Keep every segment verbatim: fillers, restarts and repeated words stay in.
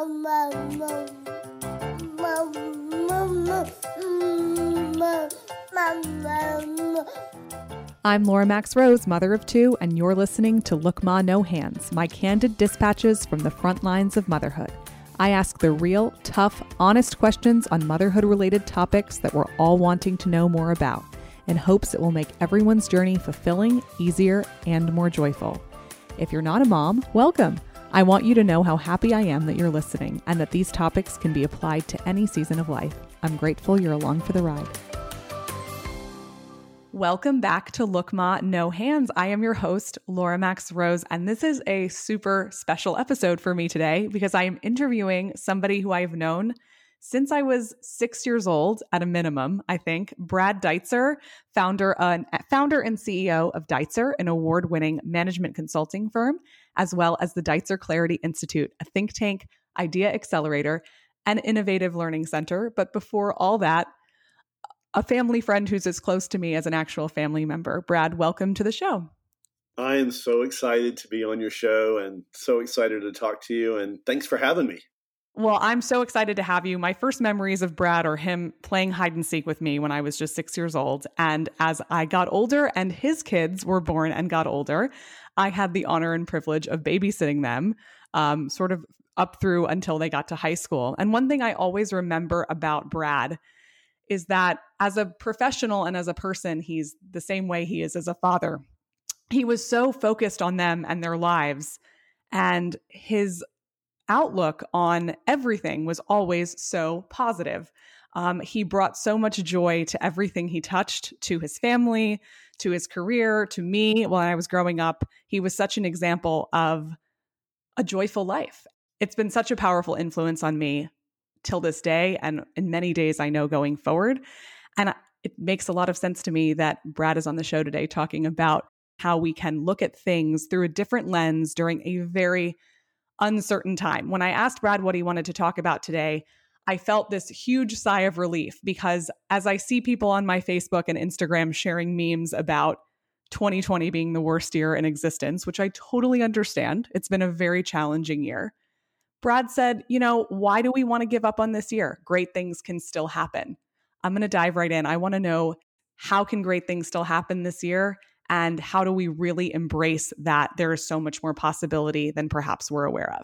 I'm Laura Max Rose, mother of two, and you're listening to Look Ma No Hands, my candid dispatches from the front lines of motherhood. I ask the real, tough, honest questions on motherhood-related topics that we're all wanting to know more about, in hopes it will make everyone's journey fulfilling, easier, and more joyful. If you're not a mom, welcome. I want you to know how happy I am that you're listening and that these topics can be applied to any season of life. I'm grateful you're along for the ride. Welcome back to Look Ma No Hands. I am your host, Laura Max Rose, and this is a super special episode for me today because I am interviewing somebody who I've known since I was six years old at a minimum, I think. Brad Deutser, founder, uh, founder and C E O of Deutser, an award-winning management consulting firm, as well as the Deutser Clarity Institute, a think tank, idea accelerator, and innovative learning center. But before all that, a family friend who's as close to me as an actual family member. Brad, welcome to the show. I am so excited to be on your show and so excited to talk to you. And thanks for having me. Well, I'm so excited to have you. My first memories of Brad are him playing hide and seek with me when I was just six years old. And as I got older and his kids were born and got older, I had the honor and privilege of babysitting them, um, sort of up through until they got to high school. And one thing I always remember about Brad is that as a professional and as a person, he's the same way he is as a father. He was so focused on them and their lives, and his outlook on everything was always so positive. Um, he brought so much joy to everything he touched, to his family, to his career, to me. When I was growing up, he was such an example of a joyful life. It's been such a powerful influence on me till this day, and in many days I know going forward. And it makes a lot of sense to me that Brad is on the show today talking about how we can look at things through a different lens during a very uncertain time. When I asked Brad what he wanted to talk about today, I felt this huge sigh of relief because as I see people on my Facebook and Instagram sharing memes about twenty twenty being the worst year in existence, which I totally understand, it's been a very challenging year. Brad said, you know, why do we want to give up on this year? Great things can still happen. I'm going to dive right in. I want to know, how can great things still happen this year? And how do we really embrace that there is so much more possibility than perhaps we're aware of?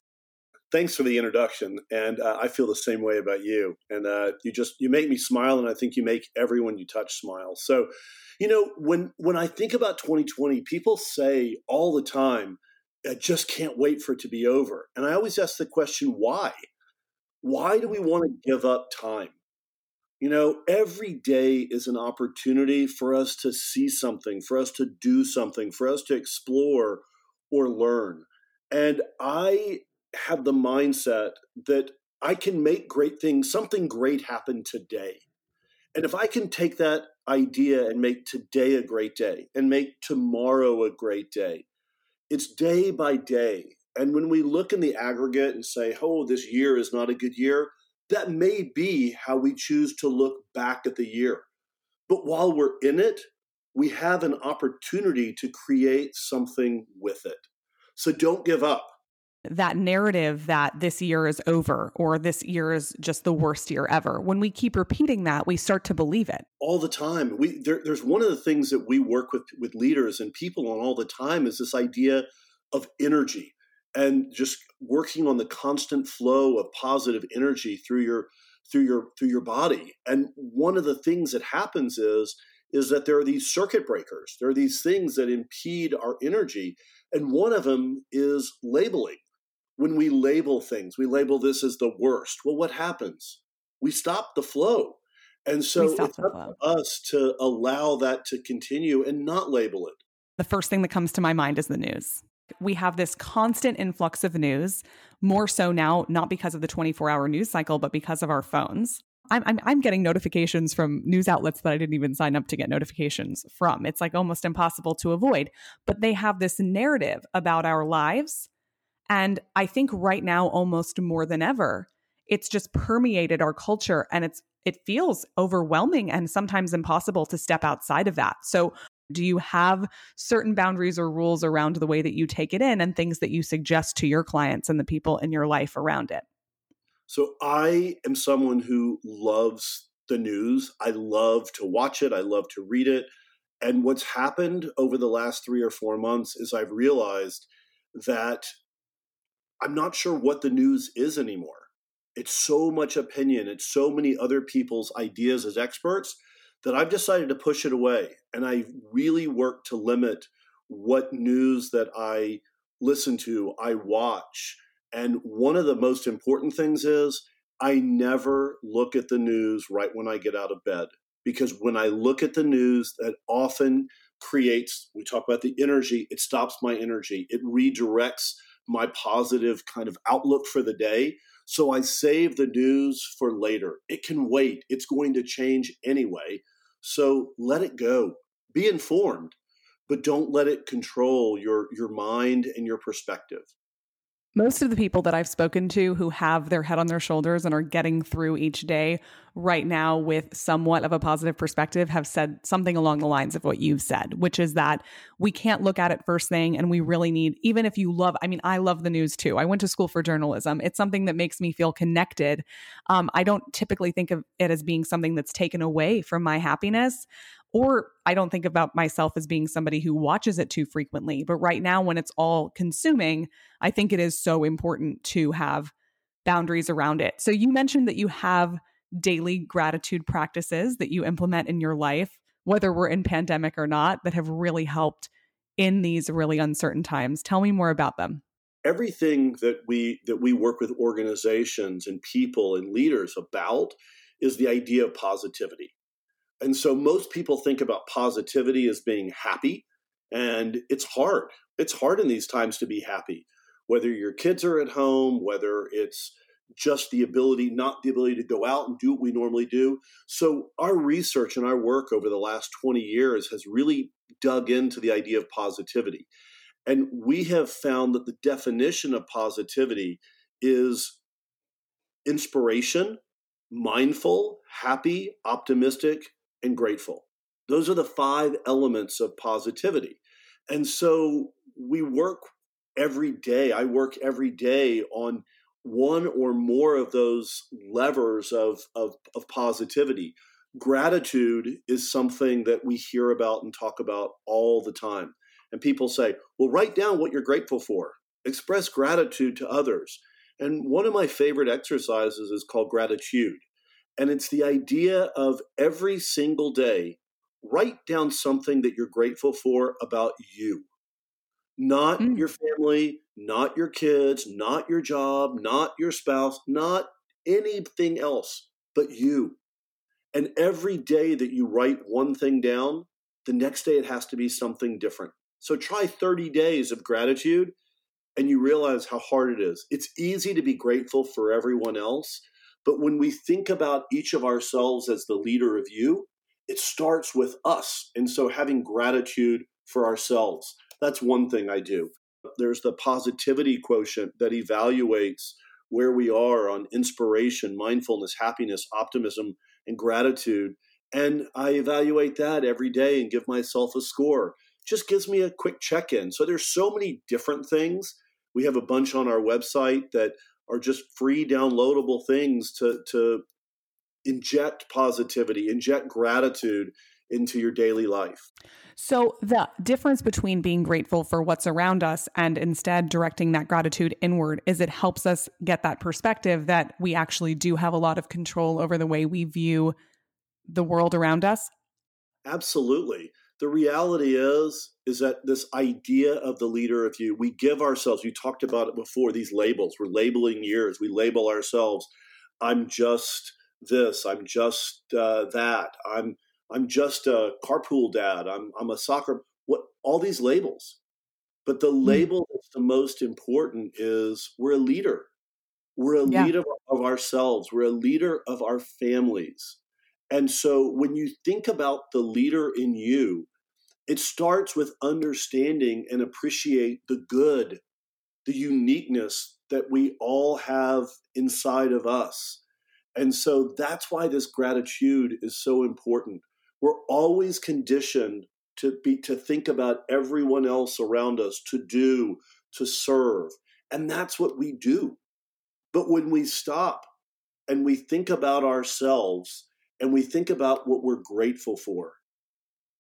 Thanks for the introduction. And uh, I feel the same way about you. And uh, you just, you make me smile. And I think you make everyone you touch smile. So, you know, when, when I think about twenty twenty, people say all the time, I just can't wait for it to be over. And I always ask the question, why? Why do we want to give up time? You know, every day is an opportunity for us to see something, for us to do something, for us to explore or learn. And I have the mindset that I can make great things, something great happen today. And if I can take that idea and make today a great day and make tomorrow a great day, it's day by day. And when we look in the aggregate and say, oh, this year is not a good year, that may be how we choose to look back at the year. But while we're in it, we have an opportunity to create something with it. So don't give up. That narrative that this year is over or this year is just the worst year ever, when we keep repeating that, we start to believe it. All the time. We, there, there's one of the things that we work with, with leaders and people on all the time is this idea of energy and just working on the constant flow of positive energy through your through your through your body. And one of the things that happens is is that there are these circuit breakers. There are these things that impede our energy. And one of them is labeling. When we label things, we label this as the worst. Well, what happens? We stop the flow. And so it's up to us to allow that to continue and not label it. The first thing that comes to my mind is the news. We have this constant influx of news, more so now, not because of the twenty-four hour news cycle, but because of our phones. I'm, I'm, I'm getting notifications from news outlets that I didn't even sign up to get notifications from. It's like almost impossible to avoid. But they have this narrative about our lives. And I think right now, almost more than ever, it's just permeated our culture, and it's it feels overwhelming and sometimes impossible to step outside of that. So do you have certain boundaries or rules around the way that you take it in and things that you suggest to your clients and the people in your life around it? So I am someone who loves the news. I love to watch it. I love to read it. And what's happened over the last three or four months is I've realized that I'm not sure what the news is anymore. It's so much opinion. It's so many other people's ideas as experts that I've decided to push it away. And I really work to limit what news that I listen to, I watch. And one of the most important things is I never look at the news right when I get out of bed. Because when I look at the news, that often creates, we talk about the energy, it stops my energy. It redirects my positive kind of outlook for the day. So I save the news for later. It can wait. It's going to change anyway. So let it go. Be informed, but don't let it control your, your mind and your perspective. Most of the people that I've spoken to who have their head on their shoulders and are getting through each day right now with somewhat of a positive perspective have said something along the lines of what you've said, which is that we can't look at it first thing. And we really need, even if you love, I mean, I love the news too. I went to school for journalism. It's something that makes me feel connected. Um, I don't typically think of it as being something that's taken away from my happiness. Or I don't think about myself as being somebody who watches it too frequently. But right now, when it's all consuming, I think it is so important to have boundaries around it. So you mentioned that you have daily gratitude practices that you implement in your life, whether we're in pandemic or not, that have really helped in these really uncertain times. Tell me more about them. Everything that we that we work with organizations and people and leaders about is the idea of positivity. And so most people think about positivity as being happy, and it's hard. It's hard in these times to be happy, whether your kids are at home, whether it's just the ability, not the ability to go out and do what we normally do. So our research and our work over the last twenty years has really dug into the idea of positivity. And we have found that the definition of positivity is inspiration, mindful, happy, optimistic, and grateful. Those are the five elements of positivity. And so we work every day. I work every day on one or more of those levers of, of, of positivity. Gratitude is something that we hear about and talk about all the time. And people say, well, write down what you're grateful for. Express gratitude to others. And one of my favorite exercises is called gratitude. And it's the idea of every single day, write down something that you're grateful for about you. Not mm. your family, not your kids, not your job, not your spouse, not anything else, but you. And every day that you write one thing down, the next day it has to be something different. So try thirty days of gratitude and you realize how hard it is. It's easy to be grateful for everyone else. But when we think about each of ourselves as the leader of you, it starts with us. And so having gratitude for ourselves, that's one thing I do. There's the positivity quotient that evaluates where we are on inspiration, mindfulness, happiness, optimism, and gratitude. And I evaluate that every day and give myself a score. Just gives me a quick check-in. So there's so many different things. We have a bunch on our website that are just free downloadable things to, to inject positivity, inject gratitude into your daily life. So the difference between being grateful for what's around us and instead directing that gratitude inward is it helps us get that perspective that we actually do have a lot of control over the way we view the world around us? Absolutely. The reality is, is that this idea of the leader of you, we give ourselves, you talked about it before, these labels, we're labeling years, we label ourselves, I'm just this, I'm just uh, that, I'm I'm just a carpool dad, I'm I'm a soccer, what all these labels. But the label that's the most important is we're a leader. We're a yeah. leader of ourselves. We're a leader of our families. And so when you think about the leader in you, it starts with understanding and appreciate the good, the uniqueness that we all have inside of us. And so that's why this gratitude is so important. We're always conditioned to be to think about everyone else around us, to do, to serve. And that's what we do. But when we stop and we think about ourselves and we think about what we're grateful for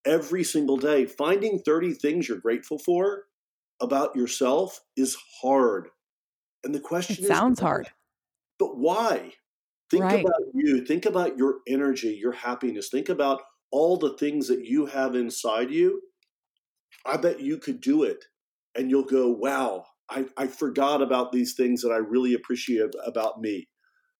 every single day. Finding thirty things you're grateful for about yourself is hard. And the question it is, sounds why? hard, but why? Think right. about you, think about your energy, your happiness, think about all the things that you have inside you. I bet you could do it and you'll go, wow, I, I forgot about these things that I really appreciate about me.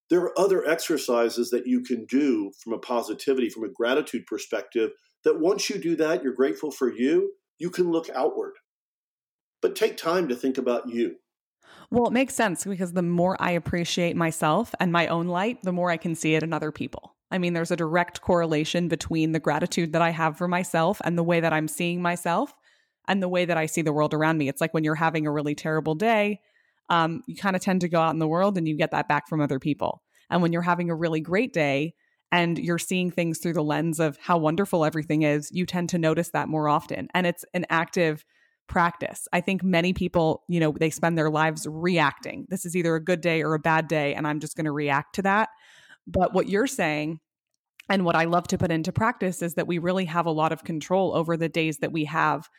There are other exercises that you can do from a positivity, from a gratitude perspective, that once you do that, you're grateful for you, you can look outward. But take time to think about you. Well, it makes sense, because the more I appreciate myself and my own light, the more I can see it in other people. I mean, there's a direct correlation between the gratitude that I have for myself and the way that I'm seeing myself and the way that I see the world around me. It's like when you're having a really terrible day, um, you kind of tend to go out in the world and you get that back from other people. And when you're having a really great day and you're seeing things through the lens of how wonderful everything is, you tend to notice that more often. And it's an active practice. I think many people, you know, they spend their lives reacting. This is either a good day or a bad day, and I'm just going to react to that. But what you're saying, and what I love to put into practice, is that we really have a lot of control over the days that we have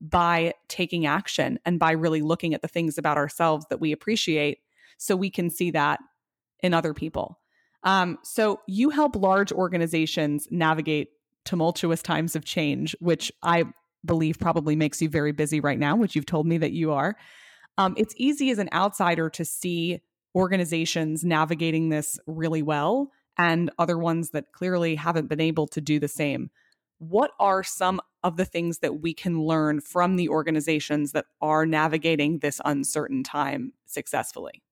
by taking action and by really looking at the things about ourselves that we appreciate, so we can see that in other people. Um, so you help large organizations navigate tumultuous times of change, which I believe probably makes you very busy right now, which you've told me that you are. Um, it's easy as an outsider to see organizations navigating this really well and other ones that clearly haven't been able to do the same. What are some of the things that we can learn from the organizations that are navigating this uncertain time successfully?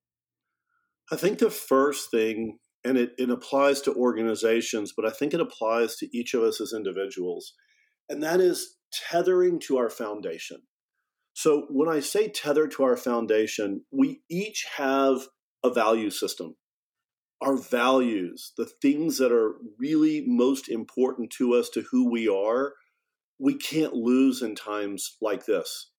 I think the first thing, and it, it applies to organizations, but I think it applies to each of us as individuals, and that is tethering to our foundation. So when I say tether to our foundation, we each have a value system. Our values, the things that are really most important to us, to who we are, we can't lose in times like this.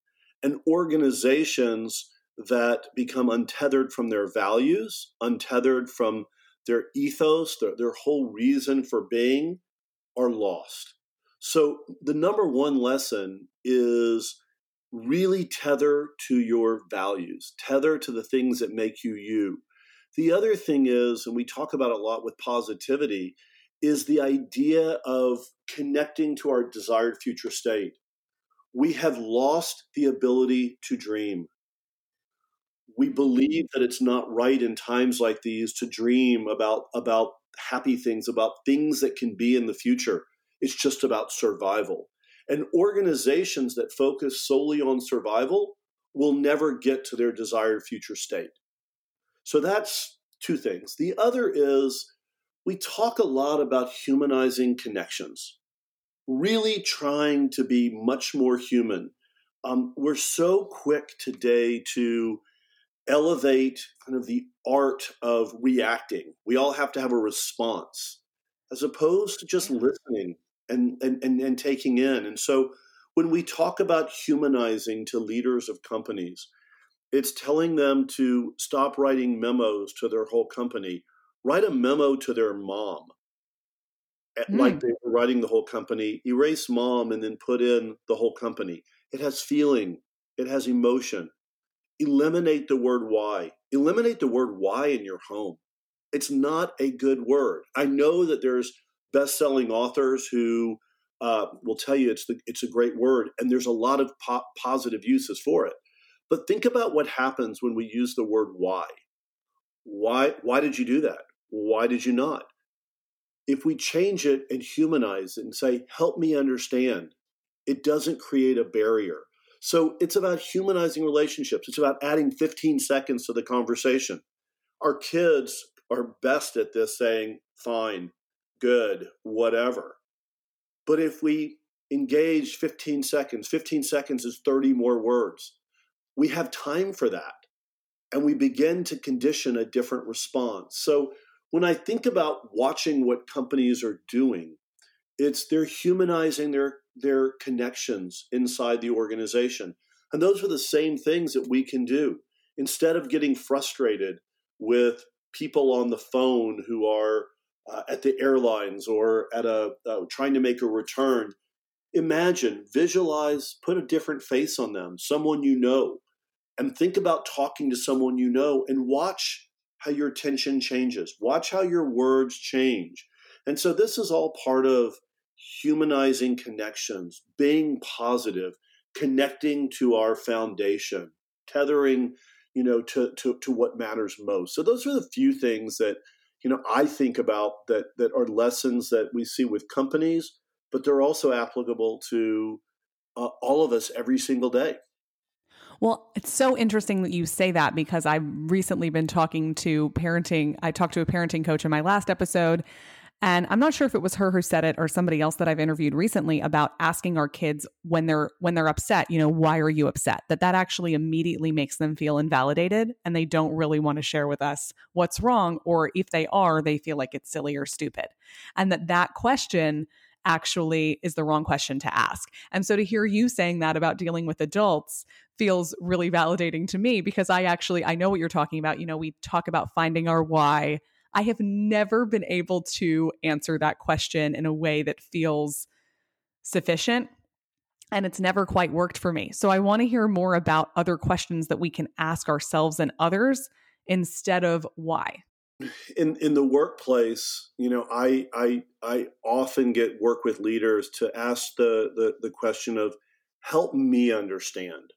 And organizations that become untethered from their values, untethered from their ethos, their, their whole reason for being, are lost. So the number one lesson is really tether to your values, tether to the things that make you you. The other thing is, and we talk about a lot with positivity, is the idea of connecting to our desired future state. We have lost the ability to dream. We believe that it's not right in times like these to dream about, about happy things, about things that can be in the future. It's just about survival. And organizations that focus solely on survival will never get to their desired future state. So that's two things. The other is, we talk a lot about humanizing connections, really trying to be much more human. Um, we're so quick today to elevate kind of the art of reacting. We all have to have a response, as opposed to just listening and, and, and, and taking in. And so when we talk about humanizing to leaders of companies, it's telling them to stop writing memos to their whole company. Write a memo to their mom, mm. like they were writing the whole company. Erase mom and then put in the whole company. It has feeling. It has emotion. Eliminate the word why. Eliminate the word why in your home. It's not a good word. I know that there's best-selling authors who uh, will tell you it's the, it's a great word, and there's a lot of po- positive uses for it. But think about what happens when we use the word why. Why, why did you do that? Why did you not? If we change it and humanize it and say, help me understand, it doesn't create a barrier. So it's about humanizing relationships. It's about adding fifteen seconds to the conversation. Our kids are best at this, saying, fine, good, whatever. But if we engage fifteen seconds, fifteen seconds is thirty more words. We have time for that, and we begin to condition a different response. So when I think about watching what companies are doing, it's they're humanizing their, their connections inside the organization. And those are the same things that we can do. Instead of getting frustrated with people on the phone who are uh, at the airlines or at a uh, trying to make a return. Imagine, visualize, put a different face on them, someone you know, and think about talking to someone you know and watch how your attention changes. Watch how your words change. And so this is all part of humanizing connections, being positive, connecting to our foundation, tethering, you know, to, to, to what matters most. So those are the few things that, you know, I think about that, that are lessons that we see with companies, but they're also applicable to uh, all of us every single day. Well, it's so interesting that you say that, because I've recently been talking to parenting. I talked to a parenting coach in my last episode, and I'm not sure if it was her who said it or somebody else that I've interviewed recently, about asking our kids when they're when they're upset, you know, why are you upset? That that actually immediately makes them feel invalidated, and they don't really want to share with us what's wrong, or if they are, they feel like it's silly or stupid. And that that question actually is the wrong question to ask. And so to hear you saying that about dealing with adults feels really validating to me, because I actually, I know what you're talking about. You know, we talk about finding our why. I have never been able to answer that question in a way that feels sufficient, and it's never quite worked for me. So I want to hear more about other questions that we can ask ourselves and others instead of why. In in the workplace, you know, I I I often get work with leaders to ask the the, the question of, help me understand.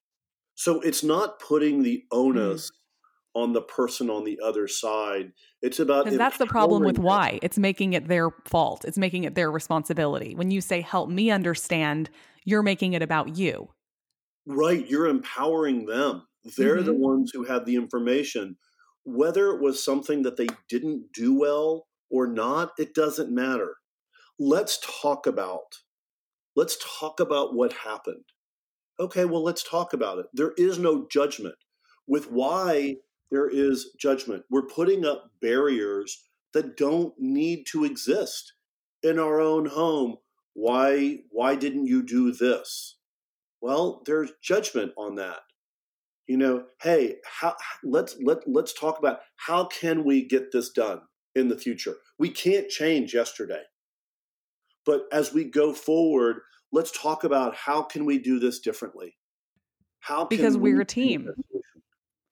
So it's not putting the onus mm-hmm. on the person on the other side. It's about and that's the problem with why. It's making it their fault. It's making it their responsibility. When you say help me understand, you're making it about you. Right. You're empowering them. They're mm-hmm. the ones who have the information. Whether it was something that they didn't do well or not, it doesn't matter. Let's talk about, let's talk about what happened. Okay, well, let's talk about it. There is no judgment. With why, there is judgment. We're putting up barriers that don't need to exist in our own home. Why, why didn't you do this? Well, there's judgment on that. You know, hey, how, let's let let's talk about how can we get this done in the future. We can't change yesterday, but as we go forward, let's talk about how can we do this differently. How can because we're we a team.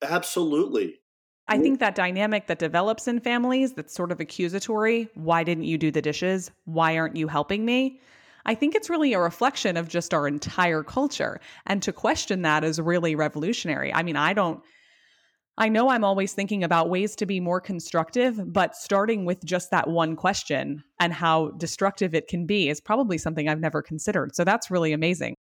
Absolutely. I think that dynamic that develops in families that's sort of accusatory. Why didn't you do the dishes? Why aren't you helping me? I think it's really a reflection of just our entire culture. And to question that is really revolutionary. I mean, I don't, I know I'm always thinking about ways to be more constructive, but starting with just that one question and how destructive it can be is probably something I've never considered. So that's really amazing.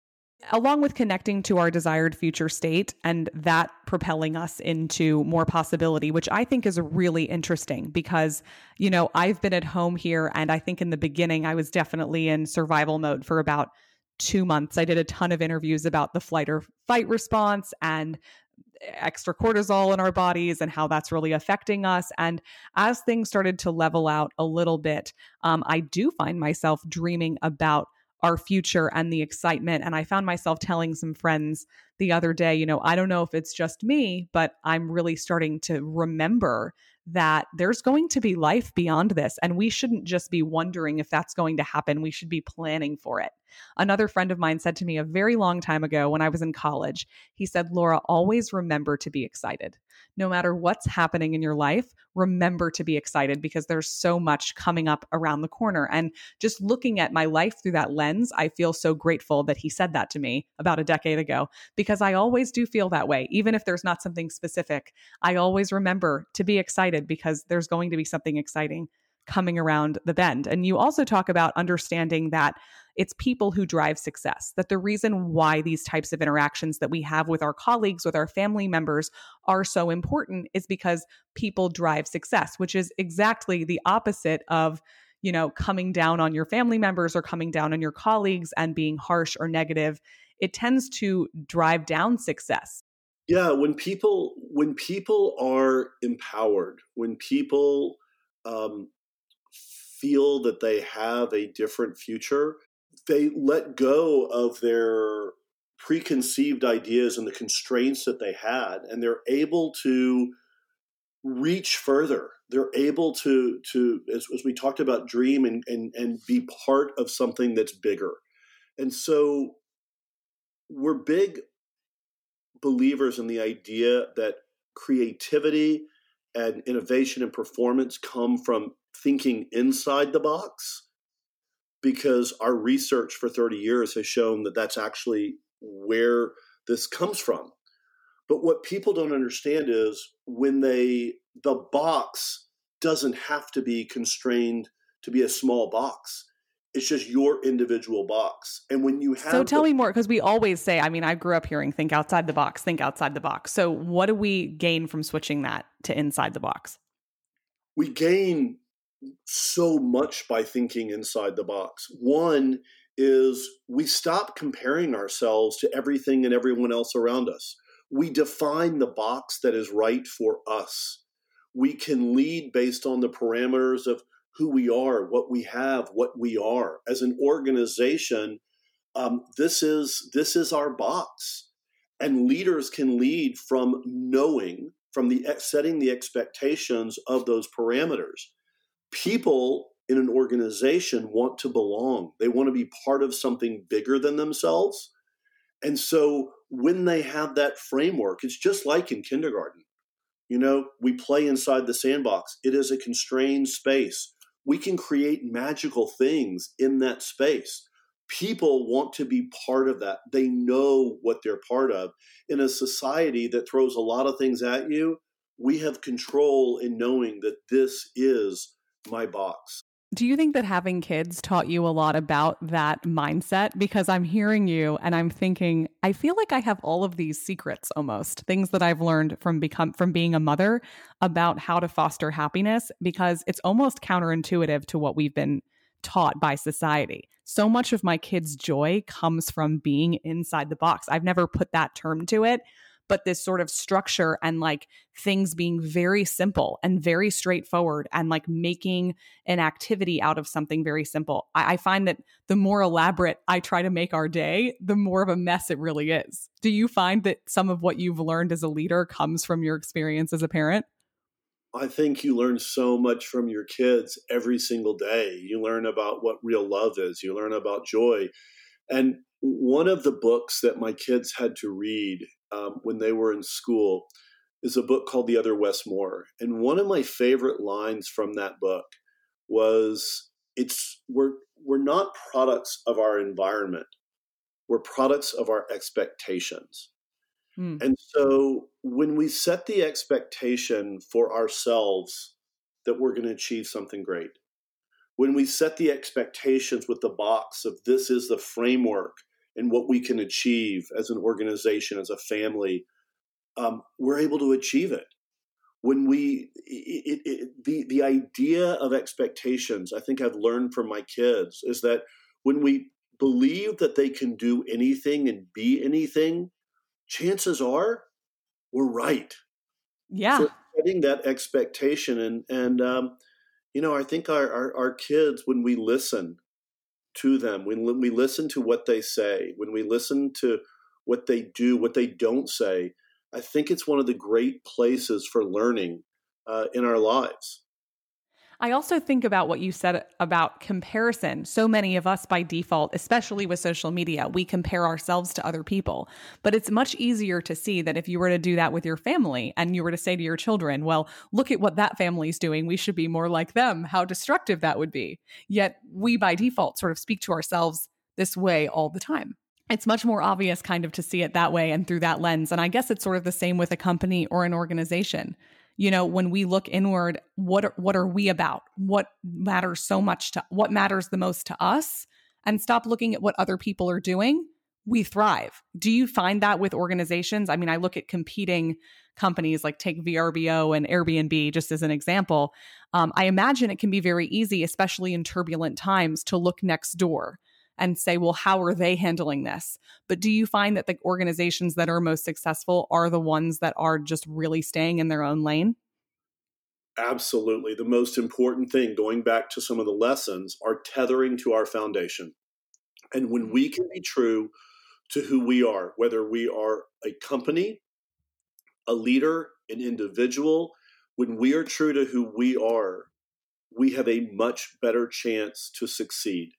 Along with connecting to our desired future state and that propelling us into more possibility, which I think is really interesting because, you know, I've been at home here, and I think in the beginning I was definitely in survival mode for about two months. I did a ton of interviews about the flight or fight response and extra cortisol in our bodies and how that's really affecting us. And as things started to level out a little bit, um, I do find myself dreaming about our future and the excitement. And I found myself telling some friends the other day, you know, I don't know if it's just me, but I'm really starting to remember that there's going to be life beyond this. And we shouldn't just be wondering if that's going to happen. We should be planning for it. Another friend of mine said to me a very long time ago when I was in college, he said, Laura, always remember to be excited. No matter what's happening in your life, remember to be excited because there's so much coming up around the corner. And just looking at my life through that lens, I feel so grateful that he said that to me about a decade ago, because I always do feel that way. Even if there's not something specific, I always remember to be excited because there's going to be something exciting coming around the bend. And you also talk about understanding that it's people who drive success, that the reason why these types of interactions that we have with our colleagues, with our family members are so important is because people drive success, which is exactly the opposite of, you know, coming down on your family members or coming down on your colleagues and being harsh or negative. It tends to drive down success. Yeah. When people, when people are empowered, when people um, feel that they have a different future, they let go of their preconceived ideas and the constraints that they had, and they're able to reach further. they're able to, to as, as we talked about, dream and, and, and be part of something that's bigger. And so we're big believers in the idea that creativity and innovation and performance come from thinking inside the box, because our research for thirty years has shown that that's actually where this comes from. But what people don't understand is when they, the box doesn't have to be constrained to be a small box. It's just your individual box. And when you have... So tell the- me more, because we always say, I mean, I grew up hearing think outside the box, think outside the box. So what do we gain from switching that to inside the box? We gain so much by thinking inside the box. One is we stop comparing ourselves to everything and everyone else around us. We define the box that is right for us. We can lead based on the parameters of who we are, what we have, what we are. As an organization, um, this is this is our box. And leaders can lead from knowing, from the setting the expectations of those parameters. People in an organization want to belong. They want to be part of something bigger than themselves. And so when they have that framework, it's just like in kindergarten. You know, we play inside the sandbox. It is a constrained space. We can create magical things in that space. People want to be part of that. They know what they're part of. In a society that throws a lot of things at you, we have control in knowing that this is my box. Do you think that having kids taught you a lot about that mindset? Because I'm hearing you and I'm thinking, I feel like I have all of these secrets almost, things that I've learned from become from being a mother about how to foster happiness, because it's almost counterintuitive to what we've been taught by society. So much of my kids' joy comes from being inside the box. I've never put that term to it, but this sort of structure and like things being very simple and very straightforward and like making an activity out of something very simple. I, I find that the more elaborate I try to make our day, the more of a mess it really is. Do you find that some of what you've learned as a leader comes from your experience as a parent? I think you learn so much from your kids every single day. You learn about what real love is. You learn about joy. And one of the books that my kids had to read Um, when they were in school is a book called The Other Wes Moore. And one of my favorite lines from that book was, "It's we're we're not products of our environment. We're products of our expectations." Mm. And so when we set the expectation for ourselves that we're going to achieve something great, when we set the expectations with the box of this is the framework and what we can achieve as an organization, as a family, um, we're able to achieve it. When we, it, it, it, the the idea of expectations, I think I've learned from my kids, is that when we believe that they can do anything and be anything, chances are we're right. Yeah. So setting that expectation, and and um, you know, I think our, our, our kids, when we listen to them, when we listen to what they say, when we listen to what they do, what they don't say, I think it's one of the great places for learning uh, in our lives. I also think about what you said about comparison. So many of us by default, especially with social media, we compare ourselves to other people. But it's much easier to see that if you were to do that with your family and you were to say to your children, well, look at what that family's doing. We should be more like them. How destructive that would be. Yet we by default sort of speak to ourselves this way all the time. It's much more obvious kind of to see it that way and through that lens. And I guess it's sort of the same with a company or an organization. You know, when we look inward, what are, what are we about? What matters so much to what matters the most to us? And stop looking at what other people are doing. We thrive. Do you find that with organizations? I mean, I look at competing companies like take V R B O and Airbnb just as an example. Um, I imagine it can be very easy, especially in turbulent times, to look next door and say, well, how are they handling this? But do you find that the organizations that are most successful are the ones that are just really staying in their own lane? Absolutely. The most important thing, going back to some of the lessons, are tethering to our foundation. And when we can be true to who we are, whether we are a company, a leader, an individual, When we are true to who we are, we have a much better chance to succeed.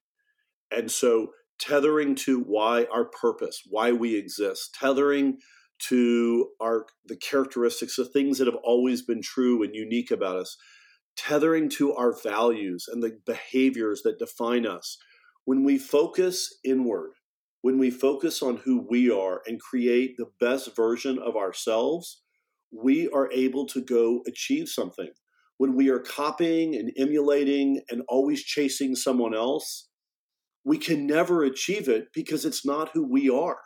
And so tethering to why our purpose, why we exist, tethering to our the characteristics, the things that have always been true and unique about us, tethering to our values and the behaviors that define us. When we focus inward, when we focus on who we are and create the best version of ourselves, we are able to go achieve something. When we are copying and emulating and always chasing someone else, we can never achieve it because it's not who we are.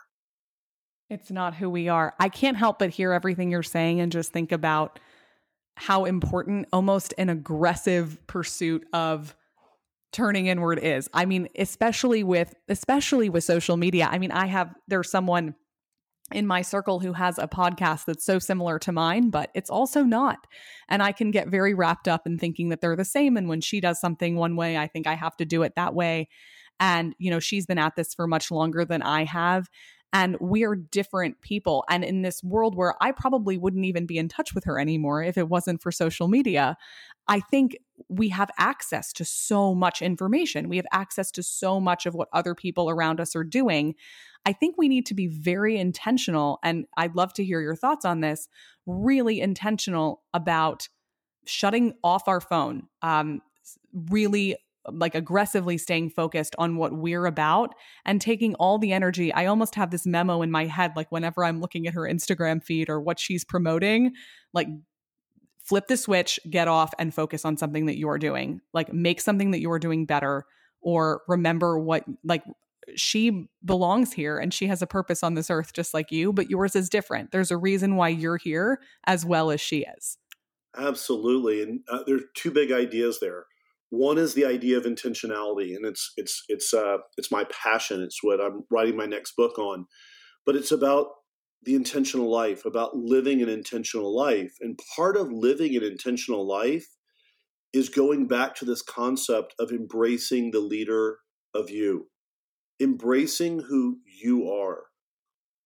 It's not who we are. I can't help but hear everything you're saying and just think about how important almost an aggressive pursuit of turning inward is. I mean, especially with, especially with social media. I mean, I have, there's someone in my circle who has a podcast that's so similar to mine, but it's also not. And I can get very wrapped up in thinking that they're the same. And when she does something one way, I think I have to do it that way. And, you know, she's been at this for much longer than I have. And we're different people. And in this world where I probably wouldn't even be in touch with her anymore if it wasn't for social media, I think we have access to so much information. We have access to so much of what other people around us are doing. I think we need to be very intentional. And I'd love to hear your thoughts on this, really intentional about shutting off our phone, um, really like aggressively staying focused on what we're about and taking all the energy. I almost have this memo in my head, like whenever I'm looking at her Instagram feed or what she's promoting, like flip the switch, get off and focus on something that you're doing, like make something that you're doing better or remember what, like she belongs here and she has a purpose on this earth just like you, but yours is different. There's a reason why you're here as well as she is. Absolutely. And uh, there are two big ideas there. One is the idea of intentionality, and it's it's it's uh, it's my passion. It's what I'm writing my next book on, but it's about the intentional life, about living an intentional life. And part of living an intentional life is going back to this concept of embracing the leader of you, embracing who you are.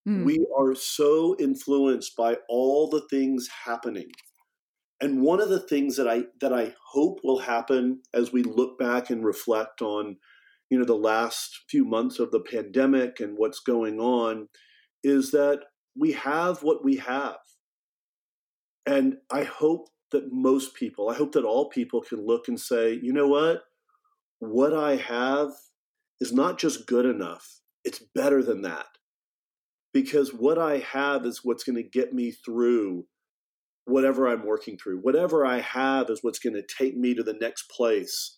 Mm. We are so influenced by all the things happening. And one of the things that I that I hope will happen as we look back and reflect on, you know, the last few months of the pandemic and what's going on is that we have what we have. And I hope that most people, I hope that all people can look and say, you know what? What I have is not just good enough. It's better than that. Because what I have is what's going to get me through whatever I'm working through, whatever I have is what's going to take me to the next place.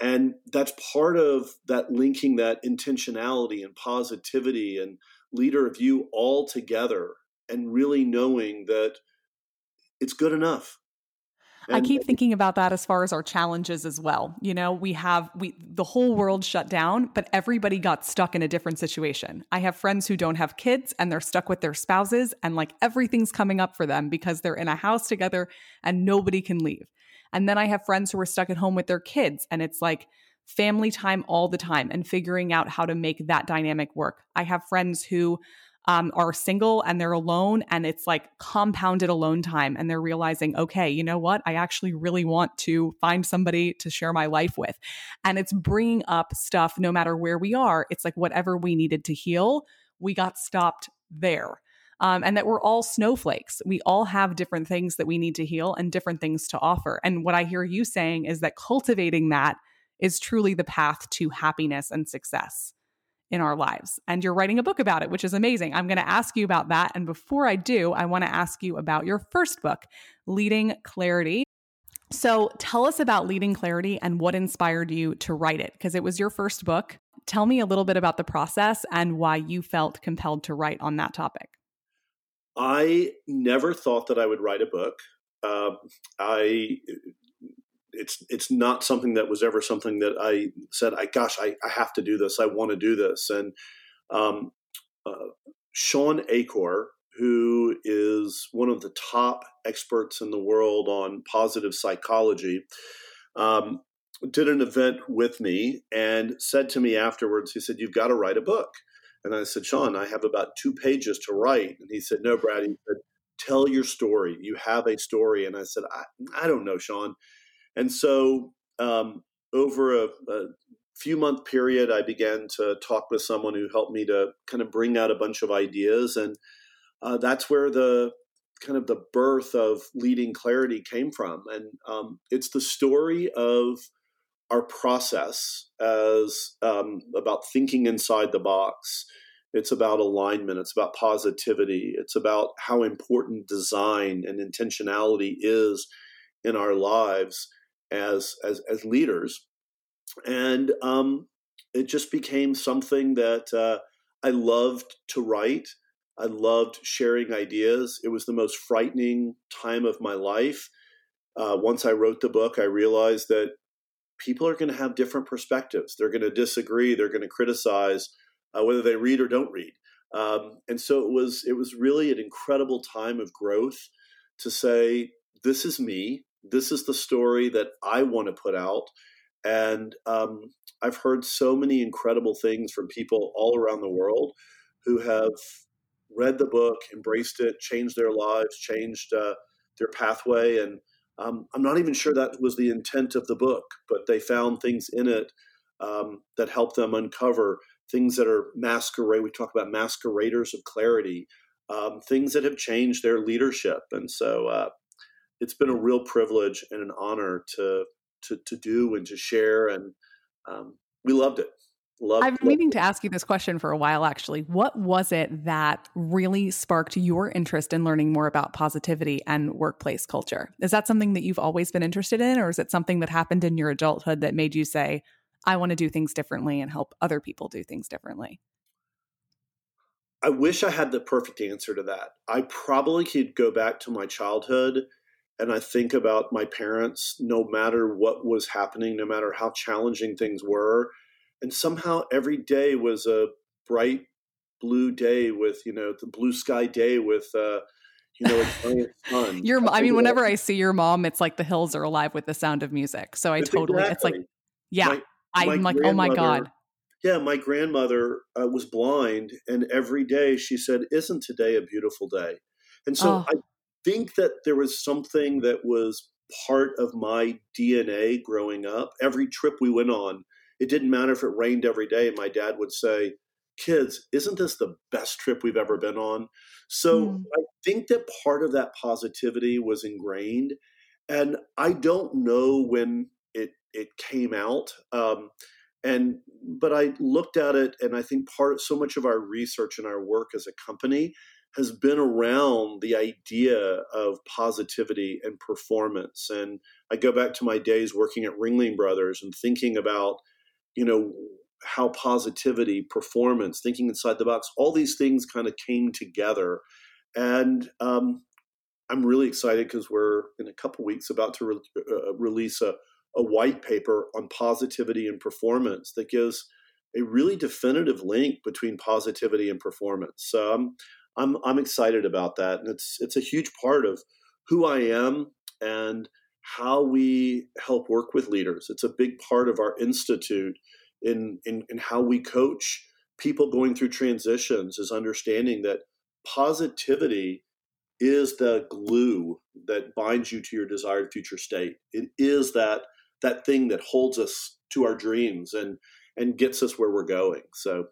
And that's part of that, linking that intentionality and positivity and leader of you all together and really knowing that it's good enough. And I keep thinking about that as far as our challenges as well. You know, we have, we, the whole world shut down, but everybody got stuck in a different situation. I have friends who don't have kids and they're stuck with their spouses and like everything's coming up for them because they're in a house together and nobody can leave. And then I have friends who are stuck at home with their kids and it's like family time all the time and figuring out how to make that dynamic work. I have friends who Um, are single and they're alone and it's like compounded alone time. And they're realizing, okay, you know what? I actually really want to find somebody to share my life with. And it's bringing up stuff no matter where we are. It's like whatever we needed to heal, we got stopped there. Um, and that we're all snowflakes. We all have different things that we need to heal and different things to offer. And what I hear you saying is that cultivating that is truly the path to happiness and success in our lives. And you're writing a book about it, which is amazing. I'm going to ask you about that. And before I do, I want to ask you about your first book, Leading Clarity. So tell us about Leading Clarity and what inspired you to write it, because it was your first book. Tell me a little bit about the process and why you felt compelled to write on that topic. I never thought that I would write a book. Uh, I... It's it's not something that was ever something that I said, I gosh, I, I have to do this. I want to do this. And um, uh, Sean Achor, who is one of the top experts in the world on positive psychology, um, did an event with me and said to me afterwards, he said, you've got to write a book. And I said, Sean, I have about two pages to write. And he said, no, Brad, he said, tell your story. You have a story. And I said, I, I don't know, Sean. And so um, over a, a few month period, I began to talk with someone who helped me to kind of bring out a bunch of ideas. And uh, that's where the kind of the birth of Leading Clarity came from. And um, it's the story of our process as um, about thinking inside the box. It's about alignment. It's about positivity. It's about how important design and intentionality is in our lives as as, as leaders. And um, it just became something that uh, I loved to write. I loved sharing ideas. It was the most frightening time of my life. Uh, once I wrote the book, I realized that people are going to have different perspectives. They're going to disagree. They're going to criticize, uh, whether they read or don't read. Um, and so it was, it was really an incredible time of growth to say, this is me. This is the story that I want to put out. And um, I've heard so many incredible things from people all around the world who have read the book, embraced it, changed their lives, changed uh, their pathway. And Um, I'm not even sure that was the intent of the book, but they found things in it um, that helped them uncover things that are masquerade. We talk about masqueraders of clarity, um, things that have changed their leadership. And so uh, it's been a real privilege and an honor to to, to do and to share. And um, we loved it. Loved, I've been meaning to ask you this question for a while, actually. What was it that really sparked your interest in learning more about positivity and workplace culture? Is that something that you've always been interested in, or is it something that happened in your adulthood that made you say, I want to do things differently and help other people do things differently? I wish I had the perfect answer to that. I probably could go back to my childhood and I think about my parents, no matter what was happening, no matter how challenging things were. And somehow every day was a bright blue day with, you know, the blue sky day with, uh, you know, a giant sun. your, I mean, whenever I see your mom, it's like the hills are alive with the sound of music. So I it's totally, exactly. it's like, yeah, my, I'm my like, oh my God. Yeah. My grandmother uh, was blind, and every day she said, isn't today a beautiful day? And so oh. I think that there was something that was part of my D N A growing up. Every trip we went on, it didn't matter if it rained every day. My dad would say, kids, isn't this the best trip we've ever been on? So mm. I think that part of that positivity was ingrained. And I don't know when it it came out. Um, and but I looked at it, and I think part so much of our research and our work as a company has been around the idea of positivity and performance. And I go back to my days working at Ringling Brothers and thinking about, you know, how positivity, performance, thinking inside the box, all these things kind of came together. And um, I'm really excited because we're in a couple weeks about to re- uh, release a, a white paper on positivity and performance that gives a really definitive link between positivity and performance. So I'm, I'm, I'm excited about that. And it's, it's a huge part of who I am and how we help work with leaders. It's a big part of our institute in, in, in how we coach people going through transitions, is understanding that positivity is the glue that binds you to your desired future state. It is that that thing that holds us to our dreams and and gets us where we're going. So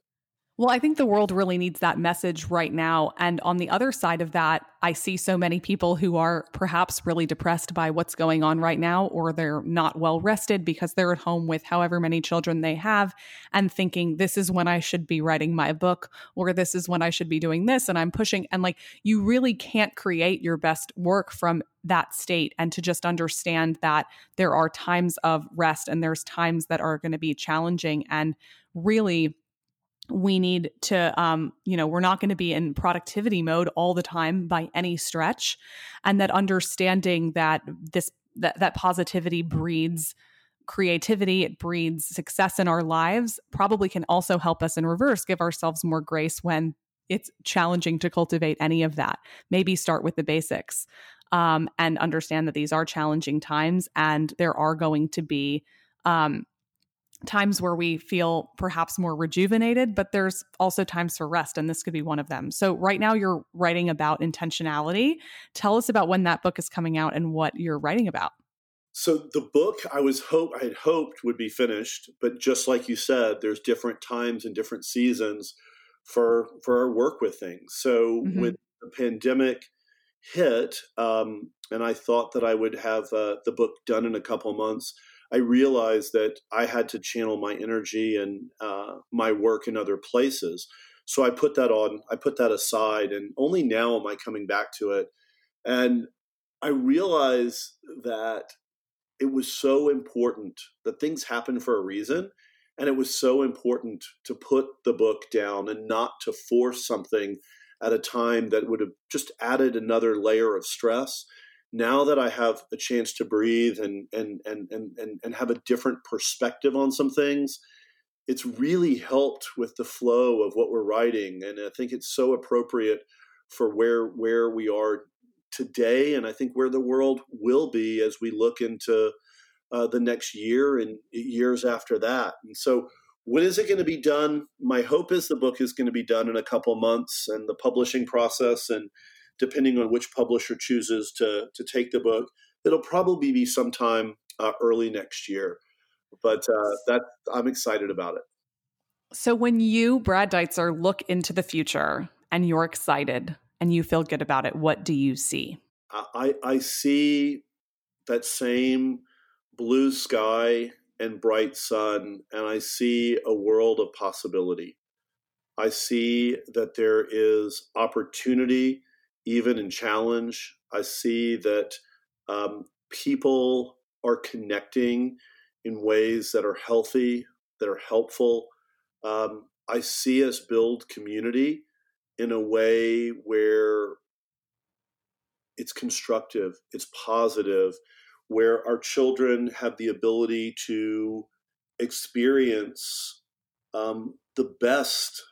well, I think the world really needs that message right now. And on the other side of that, I see so many people who are perhaps really depressed by what's going on right now, or they're not well rested because they're at home with however many children they have and thinking, this is when I should be writing my book, or this is when I should be doing this, and I'm pushing. And like, you really can't create your best work from that state, and to just understand that there are times of rest and there's times that are going to be challenging, and really we need to, um, you know, we're not going to be in productivity mode all the time by any stretch. And that understanding that this, that, that positivity breeds creativity, it breeds success in our lives, probably can also help us in reverse, give ourselves more grace when it's challenging to cultivate any of that. Maybe start with the basics, um, and understand that these are challenging times, and there are going to be, um, times where we feel perhaps more rejuvenated, but there's also times for rest, and this could be one of them. So right now you're writing about intentionality. Tell us about when that book is coming out and what you're writing about. So the book I was hope I had hoped would be finished, but just like you said, there's different times and different seasons for for our work with things. So mm-hmm. when the pandemic hit, um, and I thought that I would have uh, the book done in a couple months, I realized that I had to channel my energy and uh, my work in other places. So I put that on, I put that aside, and only now am I coming back to it. And I realized that it was so important that things happen for a reason. And it was so important to put the book down and not to force something at a time that would have just added another layer of stress. Now that I have a chance to breathe and and and and and have a different perspective on some things, it's really helped with the flow of what we're writing. And I think it's so appropriate for where where we are today, and I think where the world will be as we look into uh, the next year and years after that. And so when is it going to be done? My hope is the book is going to be done in a couple months, and the publishing process, and depending on which publisher chooses to to take the book, it'll probably be sometime uh, early next year. But uh, that I'm excited about it. So when you, Brad Deutser, look into the future and you're excited and you feel good about it, what do you see? I, I see that same blue sky and bright sun, and I see a world of possibility. I see that there is opportunity even in challenge. I see that um, people are connecting in ways that are healthy, that are helpful. Um, I see us build community in a way where it's constructive, it's positive, where our children have the ability to experience um, the best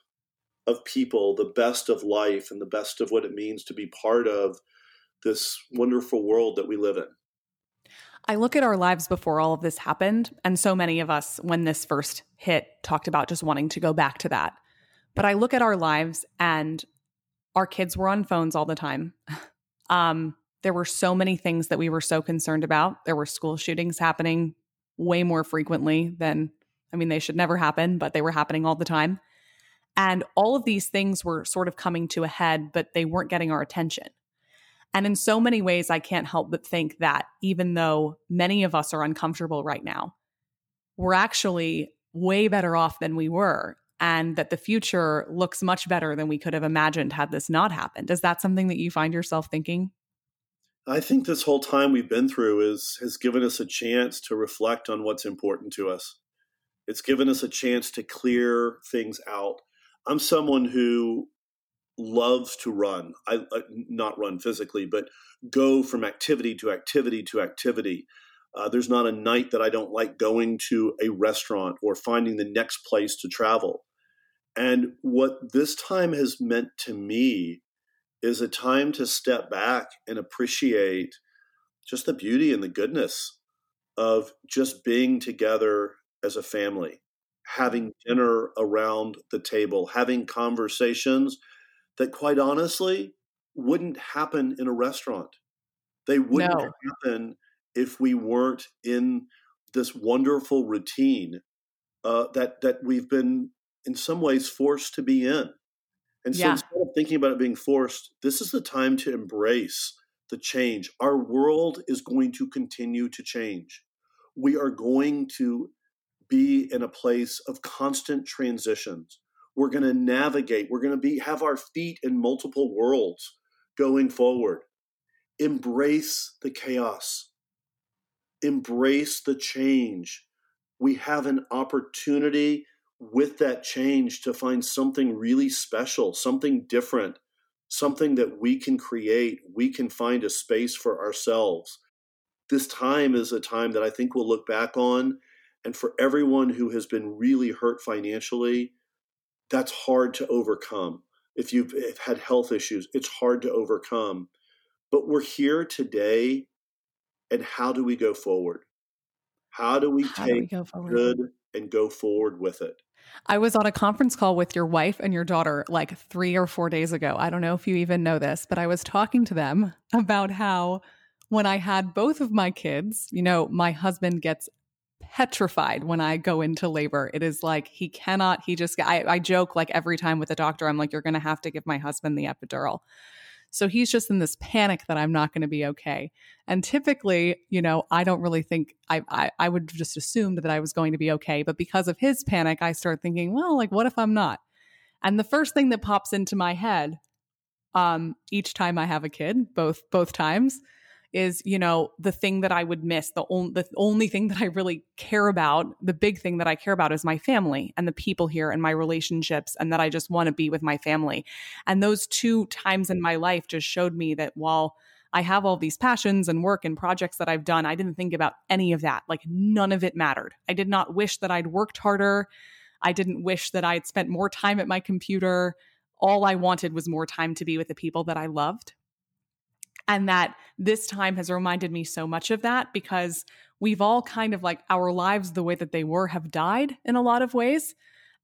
of people, the best of life, and the best of what it means to be part of this wonderful world that we live in. I look at our lives before all of this happened, and so many of us, when this first hit, talked about just wanting to go back to that. But I look at our lives, and our kids were on phones all the time. um, there were so many things that we were so concerned about. There were school shootings happening way more frequently than, I mean, they should never happen, but they were happening all the time. And all of these things were sort of coming to a head, but they weren't getting our attention. And in so many ways, I can't help but think that even though many of us are uncomfortable right now, we're actually way better off than we were, and that the future looks much better than we could have imagined had this not happened. Is that something that you find yourself thinking? I think this whole time we've been through is has given us a chance to reflect on what's important to us. It's given us a chance to clear things out. I'm someone who loves to run. I uh, not run physically, but go from activity to activity to activity. Uh, there's not a night that I don't like going to a restaurant or finding the next place to travel. And what this time has meant to me is a time to step back and appreciate just the beauty and the goodness of just being together as a family, having dinner around the table, having conversations that quite honestly wouldn't happen in a restaurant. They wouldn't no. happen if we weren't in this wonderful routine uh, that that we've been in some ways forced to be in. And so yeah. instead of thinking about it being forced, this is the time to embrace the change. Our world is going to continue to change. We are going to be in a place of constant transitions. We're going to navigate. We're going to be have our feet in multiple worlds going forward. Embrace the chaos. Embrace the change. We have an opportunity with that change to find something really special, something different, something that we can create. We can find a space for ourselves. This time is a time that I think we'll look back on. And for everyone who has been really hurt financially, that's hard to overcome. If you've had health issues, it's hard to overcome. But we're here today, and how do we go forward? How do we how take do we go forward? good and go forward with it. I was on a conference call with your wife and your daughter like three or four days ago. I don't know if you even know this, but I was talking to them about how when I had both of my kids, you know, my husband gets petrified when I go into labor. It is like he cannot, he just, I, I joke like every time with the doctor, I'm like, you're going to have to give my husband the epidural. So he's just in this panic that I'm not going to be okay. And typically, you know, I don't really think I, I I would just assumed that I was going to be okay. But because of his panic, I start thinking, well, like, what if I'm not? And the first thing that pops into my head um, each time I have a kid, both both times, is, you know, the thing that I would miss, the only the only thing that I really care about, the big thing that I care about is my family and the people here and my relationships and that I just want to be with my family. And those two times in my life just showed me that while I have all these passions and work and projects that I've done, I didn't think about any of that. Like none of it mattered. I did not wish that I'd worked harder. I didn't wish that I'd spent more time at my computer. All I wanted was more time to be with the people that I loved. And that this time has reminded me so much of that because we've all kind of like our lives the way that they were have died in a lot of ways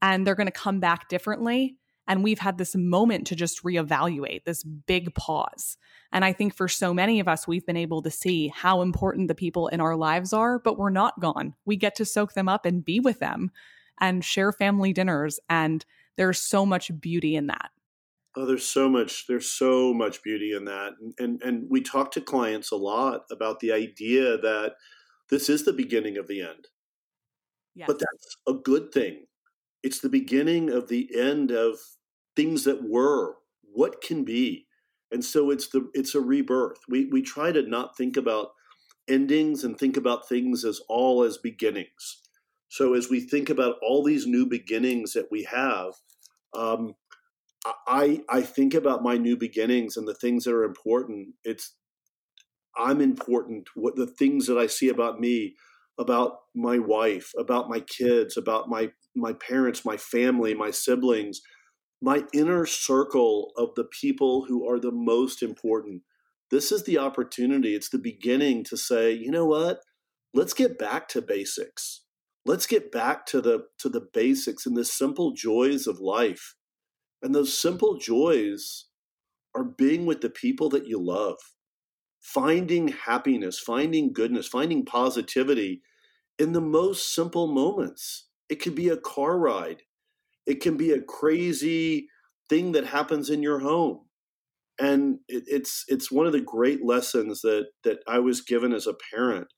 and they're going to come back differently. And we've had this moment to just reevaluate this big pause. And I think for so many of us, we've been able to see how important the people in our lives are, but we're not gone. We get to soak them up and be with them and share family dinners. And there's so much beauty in that. Oh, there's so much, there's so much beauty in that. And, and and we talk to clients a lot about the idea that this is the beginning of the end. Yes. But that's a good thing. It's the beginning of the end of things that were, what can be. And so it's the it's a rebirth. We we try to not think about endings and think about things as all as beginnings. So as we think about all these new beginnings that we have, um, I, I think about my new beginnings and the things that are important. It's I'm important. What the things that I see about me, about my wife, about my kids, about my my parents, my family, my siblings, my inner circle of the people who are the most important. This is the opportunity. It's the beginning to say, you know what? Let's get back to basics. Let's get back to the to the basics and the simple joys of life. And those simple joys are being with the people that you love, finding happiness, finding goodness, finding positivity in the most simple moments. It could be a car ride. It can be a crazy thing that happens in your home. And it, it's it's one of the great lessons that, that I was given as a parent.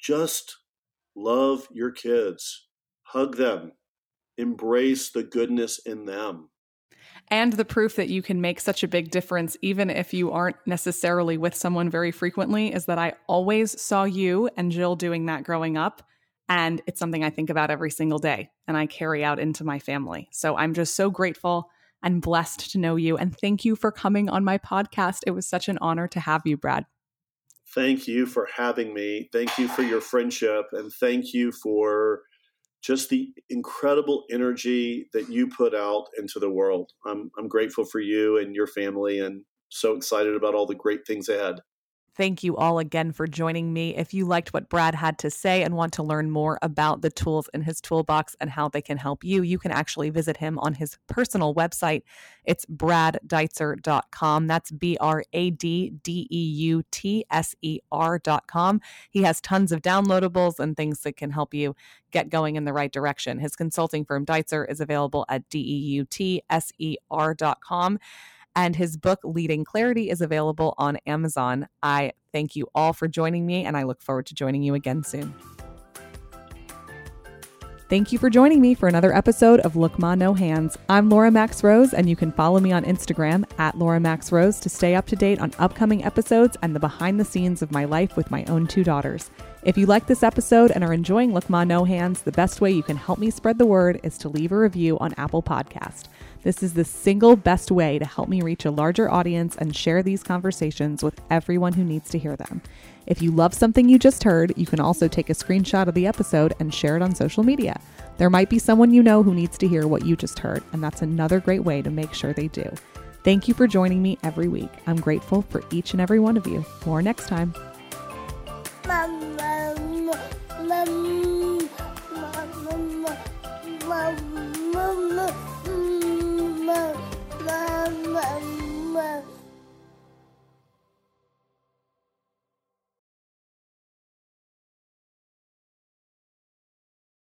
Just love your kids. Hug them. Embrace the goodness in them. And the proof that you can make such a big difference, even if you aren't necessarily with someone very frequently, is that I always saw you and Jill doing that growing up. And it's something I think about every single day and I carry out into my family. So I'm just so grateful and blessed to know you. And thank you for coming on my podcast. It was such an honor to have you, Brad. Thank you for having me. Thank you for your friendship. And thank you for just the incredible energy that you put out into the world. I'm I'm grateful for you and your family and so excited about all the great things ahead. Thank you all again for joining me. If you liked what Brad had to say and want to learn more about the tools in his toolbox and how they can help you, you can actually visit him on his personal website. It's brad deutser dot com. That's B R A D D E U T S E R dot com. He has tons of downloadables and things that can help you get going in the right direction. His consulting firm, Deutser, is available at D E U T S E R dot com. And his book, Leading Clarity, is available on Amazon. I thank you all for joining me, and I look forward to joining you again soon. Thank you for joining me for another episode of Look Ma No Hands. I'm Laura Max Rose, and you can follow me on Instagram at Laura Max Rose to stay up to date on upcoming episodes and the behind the scenes of my life with my own two daughters. If you like this episode and are enjoying Look Ma No Hands, the best way you can help me spread the word is to leave a review on Apple Podcast. This is the single best way to help me reach a larger audience and share these conversations with everyone who needs to hear them. If you love something you just heard, you can also take a screenshot of the episode and share it on social media. There might be someone you know who needs to hear what you just heard, and that's another great way to make sure they do. Thank you for joining me every week. I'm grateful for each and every one of you. More next time. Mama.